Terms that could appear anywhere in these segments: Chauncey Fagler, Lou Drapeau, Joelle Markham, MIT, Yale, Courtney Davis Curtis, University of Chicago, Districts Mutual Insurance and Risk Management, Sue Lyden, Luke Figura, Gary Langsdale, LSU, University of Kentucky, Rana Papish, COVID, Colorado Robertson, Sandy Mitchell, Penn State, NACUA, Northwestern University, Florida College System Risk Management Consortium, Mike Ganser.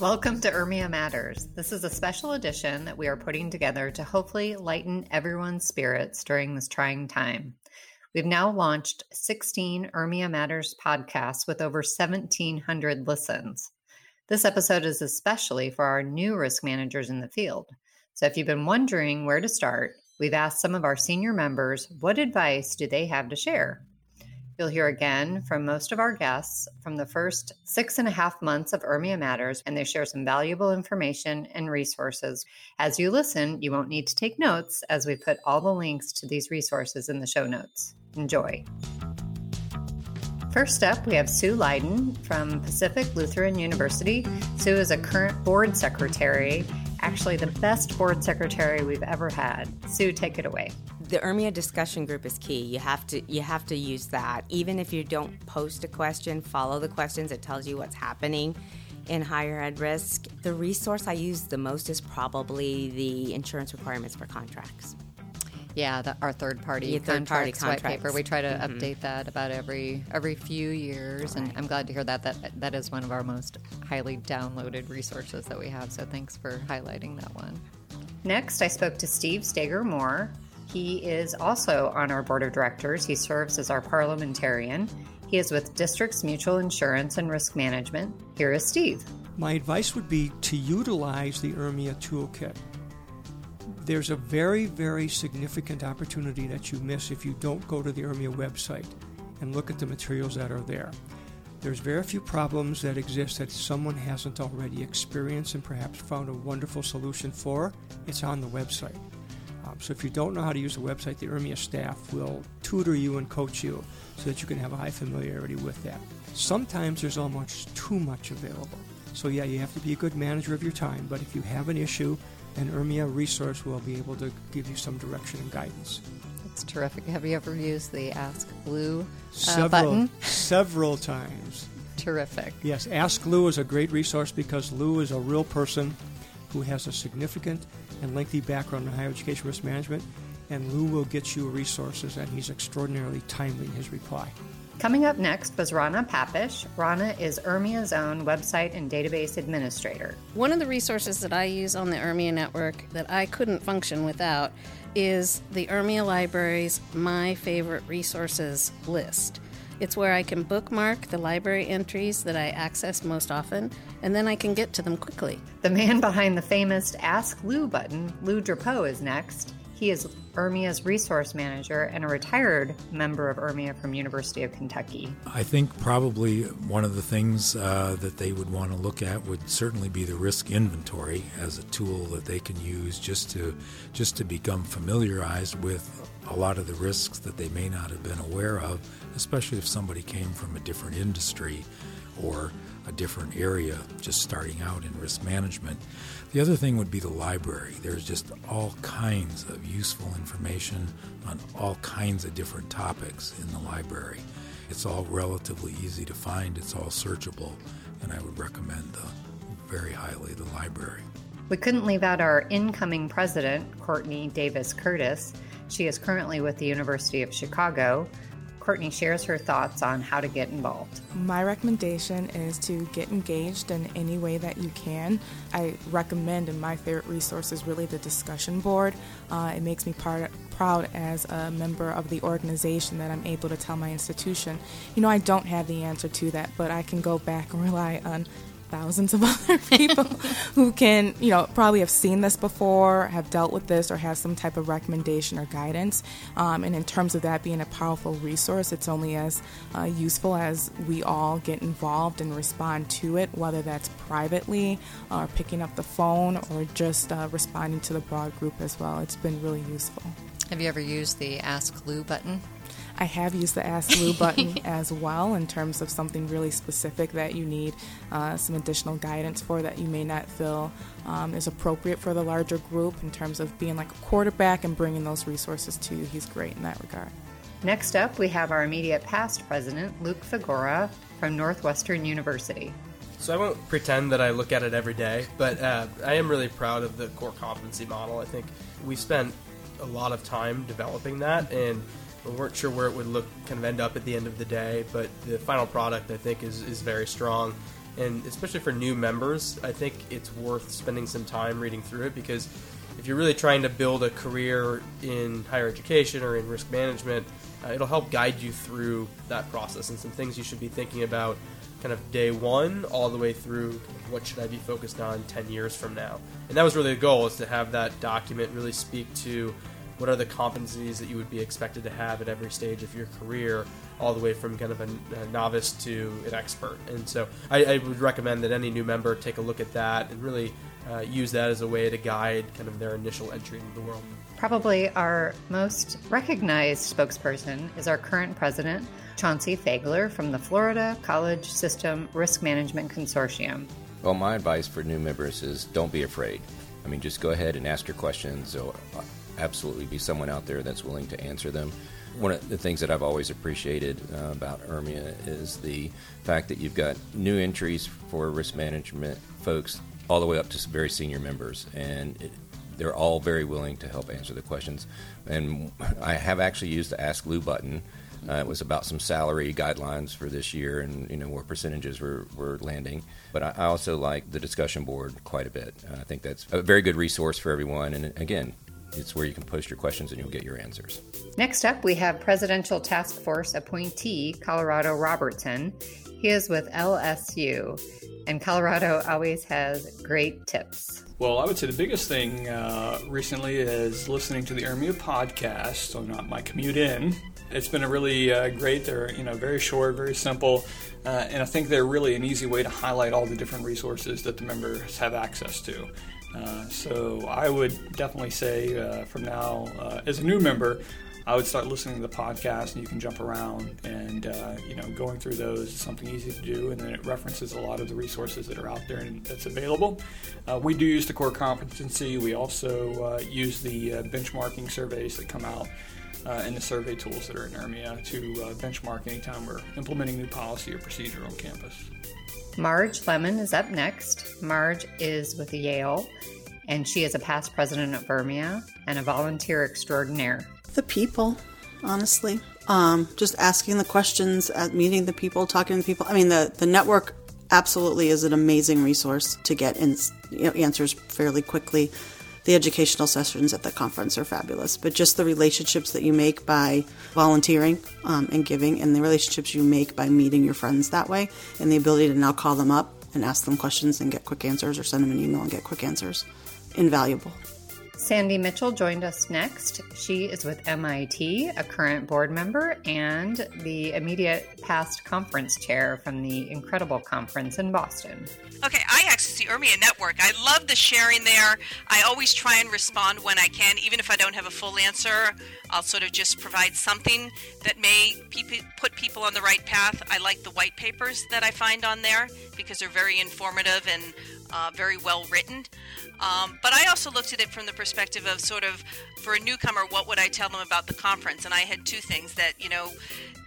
Welcome to URMIA Matters. This is a special edition that we are putting together to hopefully lighten everyone's spirits during this trying time. We've now launched 16 URMIA Matters podcasts with over 1,700 listens. This episode is especially for our new risk managers in the field. So if you've been wondering where to start, we've asked some of our senior members, what advice do they have to share? You'll hear again from most of our guests from the first 6.5 months of URMIA Matters, and they share some valuable information and resources. As you listen, you won't need to take notes, as we put all the links to these resources in the show notes. Enjoy. First up, we have Sue Lyden from Pacific Lutheran University. Sue is a current board secretary, actually the best board secretary we've ever had. Sue, take it away. The URMIA discussion group is key. You have to use that. Even if you don't post a question, follow the questions. It tells you what's happening in higher ed risk. The resource I use the most is probably the insurance requirements for contracts. Yeah, our third-party contracts white paper. We try to update that about every few years, right. And I'm glad to hear that is one of our most highly downloaded resources that we have, so thanks for highlighting that one. Next, I spoke to Steve Steger Moore. He is also on our board of directors. He serves as our parliamentarian. He is with Districts Mutual Insurance and Risk Management. Here is Steve. My advice would be to utilize the URMIA toolkit. There's a very, very significant opportunity that you miss if you don't go to the URMIA website and look at the materials that are there. There's very few problems that exist that someone hasn't already experienced and perhaps found a wonderful solution for. It's on the website. So if you don't know how to use the website, the URMIA staff will tutor you and coach you so that you can have a high familiarity with that. Sometimes there's almost too much available. So yeah, you have to be a good manager of your time, but if you have an issue, an URMIA resource will be able to give you some direction and guidance. That's terrific. Have you ever used the Ask Lou button? Several times. Terrific. Yes, Ask Lou is a great resource because Lou is a real person who has a significant and lengthy background in higher education risk management, and Lou will get you resources, and he's extraordinarily timely in his reply. Coming up next was Rana Papish. Rana is URMIA's own website and database administrator. One of the resources that I use on the URMIA network that I couldn't function without is the URMIA Library's My Favorite Resources list. It's where I can bookmark the library entries that I access most often, and then I can get to them quickly. The man behind the famous Ask Lou button, Lou Drapeau, is next. He is URMIA's resource manager and a retired member of URMIA from University of Kentucky. I think probably one of the things that they would want to look at would certainly be the risk inventory as a tool that they can use just to become familiarized with a lot of the risks that they may not have been aware of, especially if somebody came from a different industry or a different area just starting out in risk management. The other thing would be the library. There's just all kinds of useful information on all kinds of different topics in the library. It's all relatively easy to find, it's all searchable, and I would recommend very highly the library. We couldn't leave out our incoming president, Courtney Davis Curtis. She is currently with the University of Chicago. Courtney shares her thoughts on how to get involved. My recommendation is to get engaged in any way that you can. I recommend, and my favorite resource is really the discussion board. It makes me proud as a member of the organization that I'm able to tell my institution, you know, I don't have the answer to that, but I can go back and rely on thousands of other people who can, you know, probably have seen this before, have dealt with this, or have some type of recommendation or guidance. And in terms of that being a powerful resource, it's only as useful as we all get involved and respond to it, whether that's privately or picking up the phone or just responding to the broad group as well. It's been really useful. Have you ever used the Ask Lou button? I have used the Ask Lou button as well in terms of something really specific that you need some additional guidance for that you may not feel is appropriate for the larger group in terms of being like a quarterback and bringing those resources to you. He's great in that regard. Next up, we have our immediate past president, Luke Figura from Northwestern University. So I won't pretend that I look at it every day, but I am really proud of the core competency model. I think we spent a lot of time developing that, and we weren't sure where it would end up at the end of the day, but the final product, I think, is very strong. And especially for new members, I think it's worth spending some time reading through it, because if you're really trying to build a career in higher education or in risk management, it'll help guide you through that process and some things you should be thinking about kind of day one all the way through what should I be focused on 10 years from now. And that was really the goal, is to have that document really speak to what are the competencies that you would be expected to have at every stage of your career, all the way from kind of a novice to an expert. And so I would recommend that any new member take a look at that and really use that as a way to guide kind of their initial entry into the world. Probably our most recognized spokesperson is our current president, Chauncey Fagler, from the Florida College System Risk Management Consortium. Well, my advice for new members is don't be afraid. I mean, just go ahead and ask your questions. Or absolutely be someone out there that's willing to answer them. One of the things that I've always appreciated about URMIA is the fact that you've got new entries for risk management folks all the way up to very senior members, and they're all very willing to help answer the questions. And I have actually used the Ask Lou button. It was about some salary guidelines for this year and, you know, what percentages we're landing. But I also like the discussion board quite a bit. I think that's a very good resource for everyone. And again, it's where you can post your questions and you'll get your answers. Next up, we have Presidential Task Force appointee Colorado Robertson. He is with LSU, and Colorado always has great tips. Well, I would say the biggest thing recently is listening to the URMIA podcast on my commute in. It's been a really great, they're, you know, very short, very simple, and I think they're really an easy way to highlight all the different resources that the members have access to. So I would definitely say from now, as a new member, I would start listening to the podcast, and you can jump around and, you know, going through those is something easy to do, and then it references a lot of the resources that are out there and that's available. We do use the core competency. We also use the benchmarking surveys that come out and the survey tools that are in URMIA to benchmark anytime we're implementing new policy or procedure on campus. Marge Lemon is up next. Marge is with Yale, and she is a past president of URMIA and a volunteer extraordinaire. The people, honestly. Just asking the questions, meeting the people, talking to the people. I mean, the network absolutely is an amazing resource to get in, you know, answers fairly quickly. The educational sessions at the conference are fabulous, but just the relationships that you make by volunteering and giving, and the relationships you make by meeting your friends that way, and the ability to now call them up and ask them questions and get quick answers, or send them an email and get quick answers. Invaluable. Sandy Mitchell joined us next. She is with MIT, a current board member, and the immediate past conference chair from the incredible conference in Boston. Okay, I access the URMIA network. I love the sharing there. I always try and respond when I can, even if I don't have a full answer. I'll sort of just provide something that may put people on the right path. I like the white papers that I find on there because they're very informative and very well written. But I also looked at it from the perspective of sort of, for a newcomer, what would I tell them about the conference? And I had two things that, you know,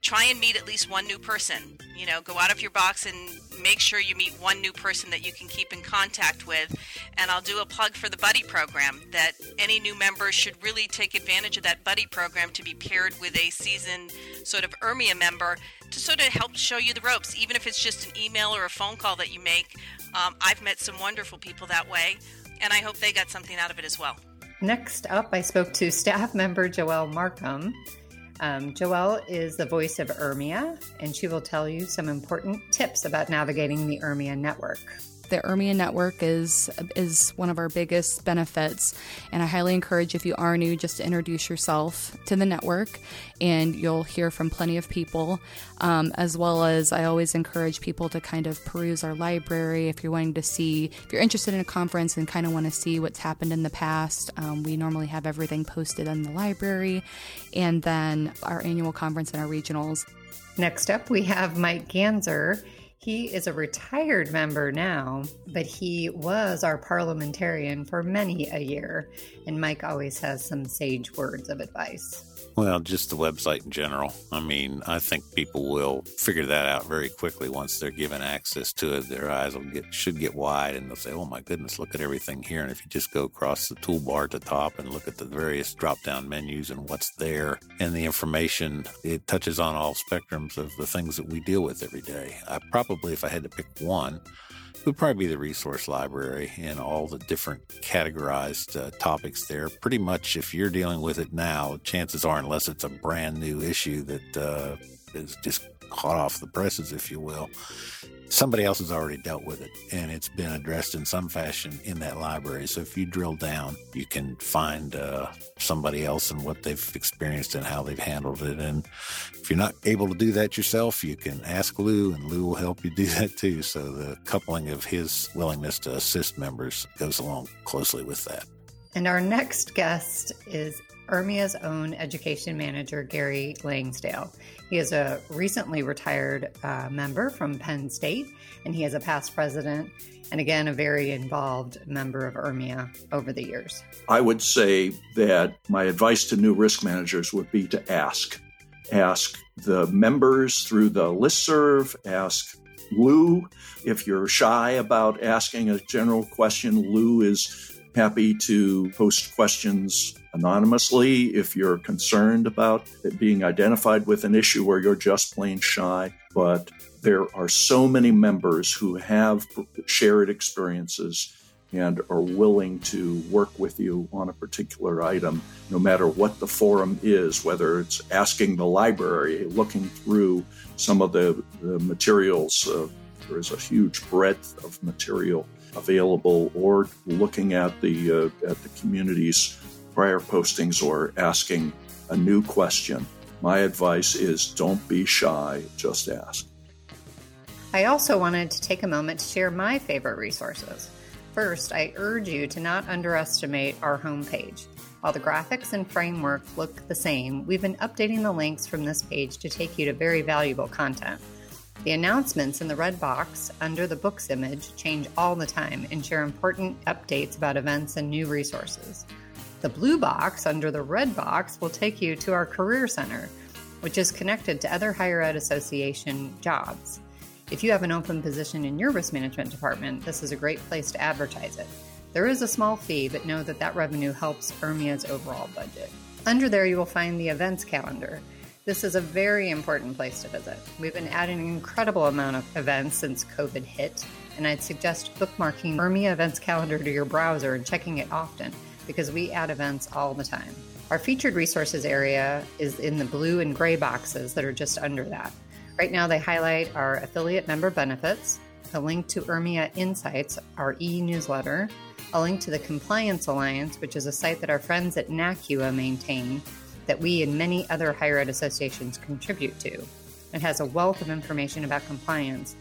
try and meet at least one new person. You know, go out of your box and make sure you meet one new person that you can keep in contact with. And I'll do a plug for the buddy program, that any new member should really take advantage of that buddy program to be paired with a seasoned sort of URMIA member to sort of help show you the ropes, even if it's just an email or a phone call that you make. I've met some wonderful people that way, and I hope they got something out of it as well. Next up, I spoke to staff member Joelle Markham. Joelle is the voice of URMIA, and she will tell you some important tips about navigating the URMIA network. The URMIA network is one of our biggest benefits, and I highly encourage, if you are new, just to introduce yourself to the network, and you'll hear from plenty of people, as well as I always encourage people to kind of peruse our library if you're interested in a conference and kind of want to see what's happened in the past. We normally have everything posted in the library, and then our annual conference and our regionals. Next up, we have Mike Ganser. He is a retired member now, but he was our parliamentarian for many a year, and Mike always has some sage words of advice. Well, just the website in general. I mean, I think people will figure that out very quickly once they're given access to it. Their eyes will should get wide, and they'll say, oh, my goodness, look at everything here. And if you just go across the toolbar at the top and look at the various drop-down menus and what's there and the information, it touches on all spectrums of the things that we deal with every day. I probably, if I had to pick one, it would probably be the resource library and all the different categorized topics there. Pretty much if you're dealing with it now, chances are, unless it's a brand new issue that is just hot off the presses, if you will, somebody else has already dealt with it and it's been addressed in some fashion in that library. So if you drill down, you can find somebody else and what they've experienced and how they've handled it. And if you're not able to do that yourself, you can ask Lou, and Lou will help you do that too. So the coupling of his willingness to assist members goes along closely with that. And our next guest is URMIA's own education manager, Gary Langsdale. He is a recently retired member from Penn State, and he is a past president and, again, a very involved member of URMIA over the years. I would say that my advice to new risk managers would be to ask. Ask the members through the listserv, ask Lou. If you're shy about asking a general question, Lou is happy to post questions anonymously if you're concerned about it being identified with an issue where you're just plain shy. But there are so many members who have shared experiences and are willing to work with you on a particular item, no matter what the forum is, whether it's asking the library, looking through some of the materials. There is a huge breadth of material available, or looking at the community's prior postings, or asking a new question. My advice is don't be shy, just ask. I also wanted to take a moment to share my favorite resources. First, I urge you to not underestimate our homepage. While the graphics and framework look the same, we've been updating the links from this page to take you to very valuable content. The announcements in the red box under the books image change all the time and share important updates about events and new resources. The blue box under the red box will take you to our Career Center, which is connected to other higher ed association jobs. If you have an open position in your risk management department, this is a great place to advertise it. There is a small fee, but know that that revenue helps URMIA's overall budget. Under there, you will find the events calendar. This is a very important place to visit. We've been adding an incredible amount of events since COVID hit, and I'd suggest bookmarking URMIA events calendar to your browser and checking it often, because we add events all the time. Our featured resources area is in the blue and gray boxes that are just under that. Right now they highlight our affiliate member benefits, a link to URMIA Insights, our e-newsletter, a link to the Compliance Alliance, which is a site that our friends at NACUA maintain, that we and many other higher ed associations contribute to. It has a wealth of information about compliance.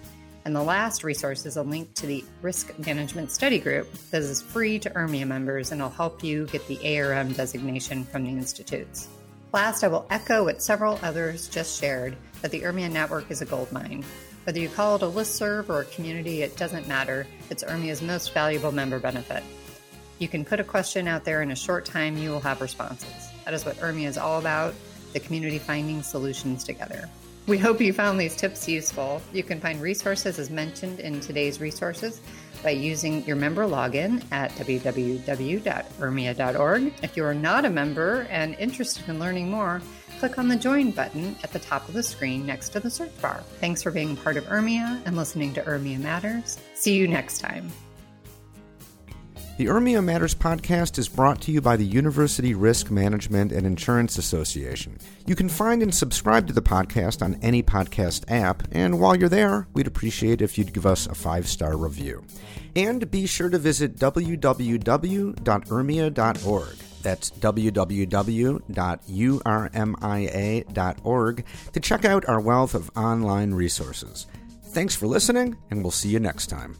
And the last resource is a link to the Risk Management Study Group that is free to URMIA members and will help you get the ARM designation from the institutes. Last, I will echo what several others just shared, that the URMIA network is a goldmine. Whether you call it a listserv or a community, it doesn't matter. It's URMIA's most valuable member benefit. You can put a question out there in a short time, you will have responses. That is what URMIA is all about, the community finding solutions together. We hope you found these tips useful. You can find resources as mentioned in today's resources by using your member login at www.urmia.org. If you are not a member and interested in learning more, click on the Join button at the top of the screen next to the search bar. Thanks for being part of URMIA and listening to URMIA Matters. See you next time. The URMIA Matters podcast is brought to you by the University Risk Management and Insurance Association. You can find and subscribe to the podcast on any podcast app, and while you're there, we'd appreciate if you'd give us a 5-star review. And be sure to visit www.urmia.org. That's www.urmia.org to check out our wealth of online resources. Thanks for listening, and we'll see you next time.